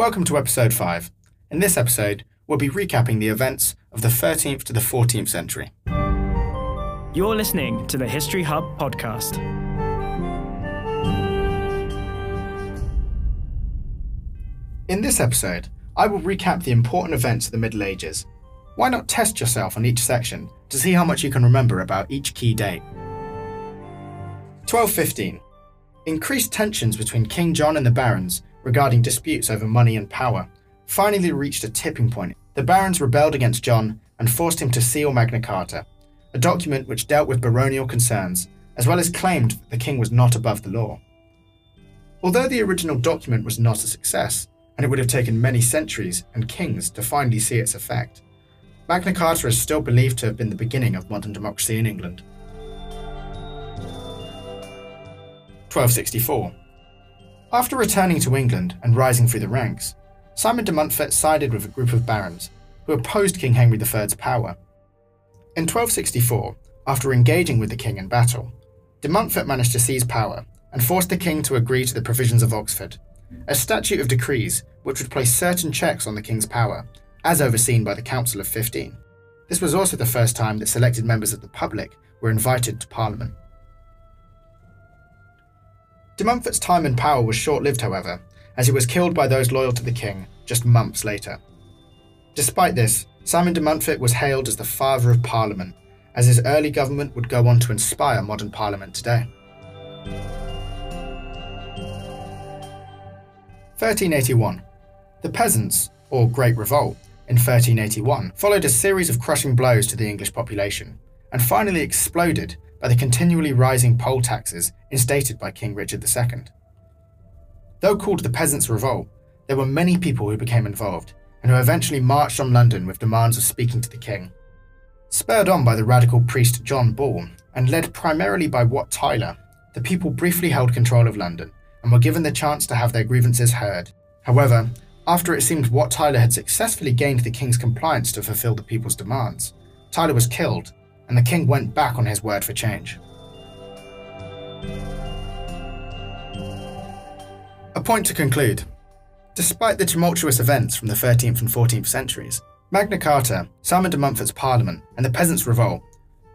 Welcome to episode 5. In this episode, we'll be recapping the events of the 13th to the 14th century. You're listening to the History Hub podcast. In this episode, I will recap the important events of the Middle Ages. Why not test yourself on each section to see how much you can remember about each key date? 1215. Increased tensions between King John and the barons regarding disputes over money and power finally reached a tipping point. The barons rebelled against John and forced him to seal Magna Carta, a document which dealt with baronial concerns, as well as claimed that the king was not above the law. Although the original document was not a success, and it would have taken many centuries and kings to finally see its effect, Magna Carta is still believed to have been the beginning of modern democracy in England. 1264. After returning to England and rising through the ranks, Simon de Montfort sided with a group of barons who opposed King Henry III's power. In 1264, after engaging with the king in battle, de Montfort managed to seize power and forced the king to agree to the Provisions of Oxford, a statute of decrees which would place certain checks on the king's power, as overseen by the Council of 15. This was also the first time that selected members of the public were invited to Parliament. De Montfort's time in power was short-lived, however, as he was killed by those loyal to the king just months later. Despite this, Simon de Montfort was hailed as the father of Parliament, as his early government would go on to inspire modern Parliament today. 1381. The peasants, or Great Revolt, in 1381 followed a series of crushing blows to the English population, and finally exploded by the continually rising poll taxes instated by King Richard II. Though called the Peasants' Revolt, there were many people who became involved and who eventually marched on London with demands of speaking to the king. Spurred on by the radical priest John Ball and led primarily by Wat Tyler, the people briefly held control of London and were given the chance to have their grievances heard. However, after it seemed Wat Tyler had successfully gained the king's compliance to fulfill the people's demands, Tyler was killed and the king went back on his word for change. A point to conclude. Despite the tumultuous events from the 13th and 14th centuries, Magna Carta, Simon de Montfort's Parliament, and the Peasants' Revolt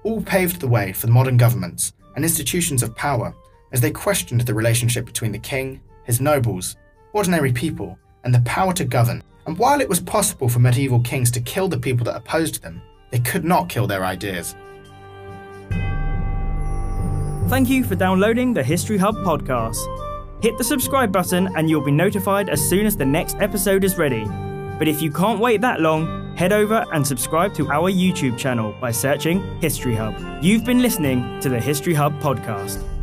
all paved the way for the modern governments and institutions of power as they questioned the relationship between the king, his nobles, ordinary people, and the power to govern. And while it was possible for medieval kings to kill the people that opposed them, they could not kill their ideas. Thank you for downloading the History Hub podcast. Hit the subscribe button and you'll be notified as soon as the next episode is ready. But if you can't wait that long, head over and subscribe to our YouTube channel by searching History Hub. You've been listening to the History Hub podcast.